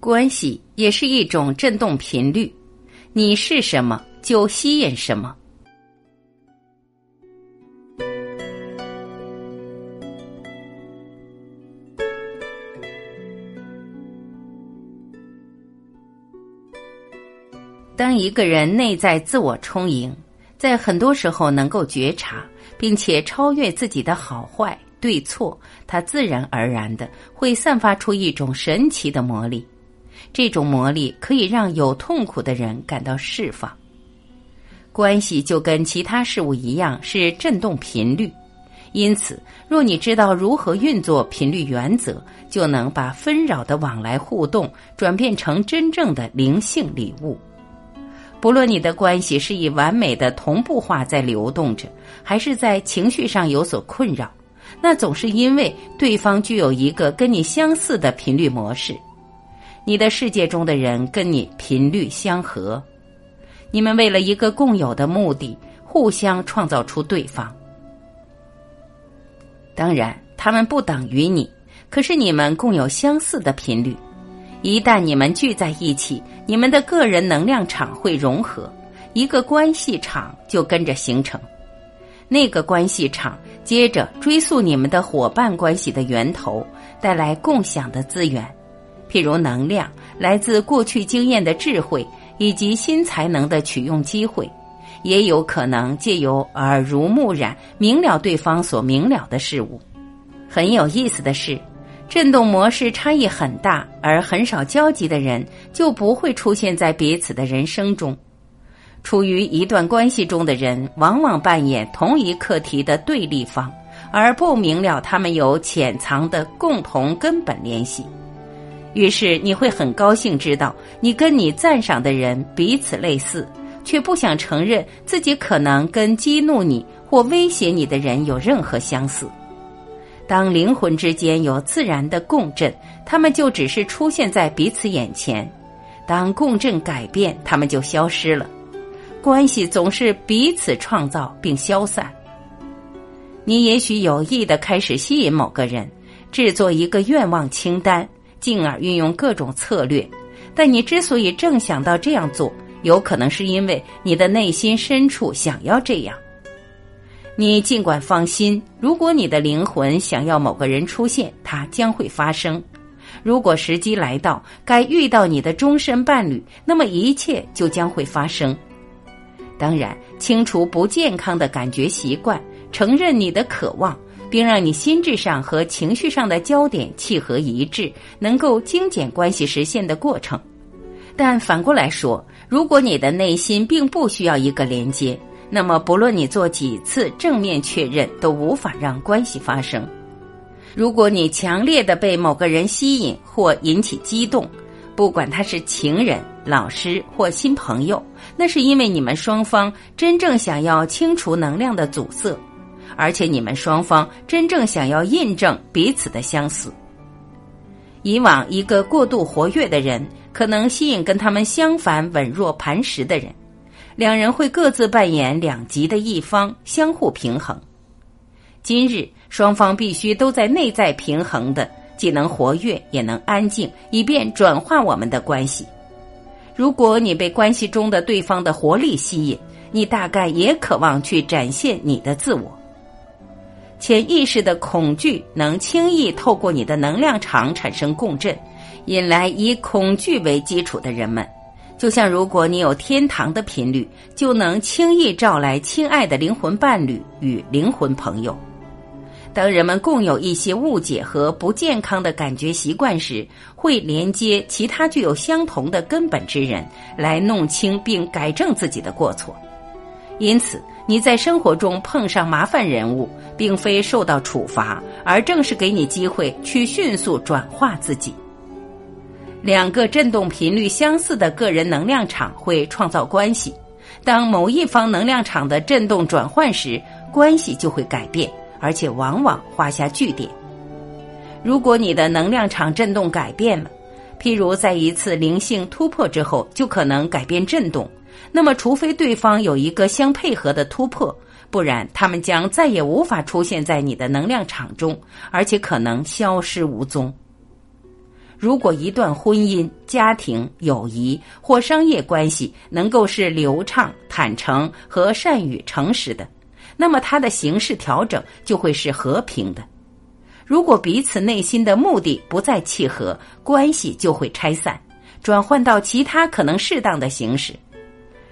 关系也是一种振动频率，你是什么就吸引什么。当一个人内在自我充盈，在很多时候能够觉察并且超越自己的好坏对错，它自然而然的会散发出一种神奇的魔力。这种魔力可以让有痛苦的人感到释放。关系就跟其他事物一样是振动频率，因此若你知道如何运作频率原则，就能把纷扰的往来互动转变成真正的灵性礼物。不论你的关系是以完美的同步化在流动着，还是在情绪上有所困扰，那总是因为对方具有一个跟你相似的频率模式。你的世界中的人跟你频率相合，你们为了一个共有的目的，互相创造出对方。当然，他们不等于你，可是你们共有相似的频率。一旦你们聚在一起，你们的个人能量场会融合，一个关系场就跟着形成。那个关系场接着追溯你们的伙伴关系的源头，带来共享的资源，譬如能量、来自过去经验的智慧以及新才能的取用机会，也有可能借由耳濡目染明了对方所明了的事物。很有意思的是，振动模式差异很大而很少交集的人就不会出现在彼此的人生中。处于一段关系中的人往往扮演同一课题的对立方，而不明了他们有潜藏的共同根本联系。于是你会很高兴知道你跟你赞赏的人彼此类似，却不想承认自己可能跟激怒你或威胁你的人有任何相似。当灵魂之间有自然的共振，他们就只是出现在彼此眼前；当共振改变，他们就消失了。关系总是彼此创造并消散。你也许有意地开始吸引某个人，制作一个愿望清单，进而运用各种策略，但你之所以正想到这样做，有可能是因为你的内心深处想要这样。你尽管放心，如果你的灵魂想要某个人出现，它将会发生。如果时机来到，该遇到你的终身伴侣，那么一切就将会发生。当然，清除不健康的感觉习惯，承认你的渴望，并让你心智上和情绪上的焦点契合一致，能够精简关系实现的过程。但反过来说，如果你的内心并不需要一个连接，那么不论你做几次正面确认，都无法让关系发生。如果你强烈的被某个人吸引或引起激动，不管他是情人、老师或新朋友，那是因为你们双方真正想要清除能量的阻塞，而且你们双方真正想要印证彼此的相似。以往一个过度活跃的人可能吸引跟他们相反稳若磐石的人，两人会各自扮演两极的一方，相互平衡。今日双方必须都在内在平衡的，既能活跃也能安静，以便转化我们的关系。如果你被关系中的对方的活力吸引，你大概也渴望去展现你的自我。潜意识的恐惧能轻易透过你的能量场产生共振，引来以恐惧为基础的人们。就像如果你有天堂的频率，就能轻易招来亲爱的灵魂伴侣与灵魂朋友。当人们共有一些误解和不健康的感觉习惯时，会连接其他具有相同的根本之人，来弄清并改正自己的过错。因此，你在生活中碰上麻烦人物，并非受到处罚，而正是给你机会去迅速转化自己。两个振动频率相似的个人能量场会创造关系，当某一方能量场的振动转换时，关系就会改变，而且往往画下句点。如果你的能量场振动改变了，譬如在一次灵性突破之后就可能改变振动，那么除非对方有一个相配合的突破，不然他们将再也无法出现在你的能量场中，而且可能消失无踪。如果一段婚姻、家庭、友谊或商业关系能够是流畅、坦诚和善于诚实的，那么它的形式调整就会是和平的。如果彼此内心的目的不再契合，关系就会拆散，转换到其他可能适当的形式。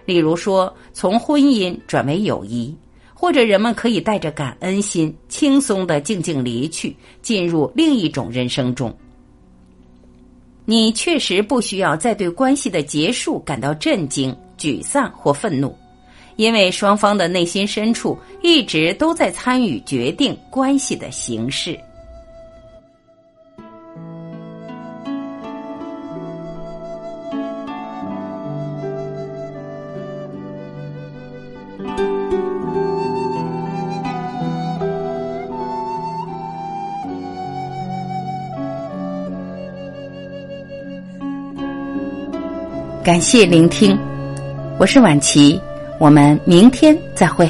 例如说，从婚姻转为友谊，或者人们可以带着感恩心，轻松地静静离去，进入另一种人生中。你确实不需要再对关系的结束感到震惊、沮丧或愤怒，因为双方的内心深处一直都在参与决定关系的形式。感谢聆听，我是婉琪，我们明天再会。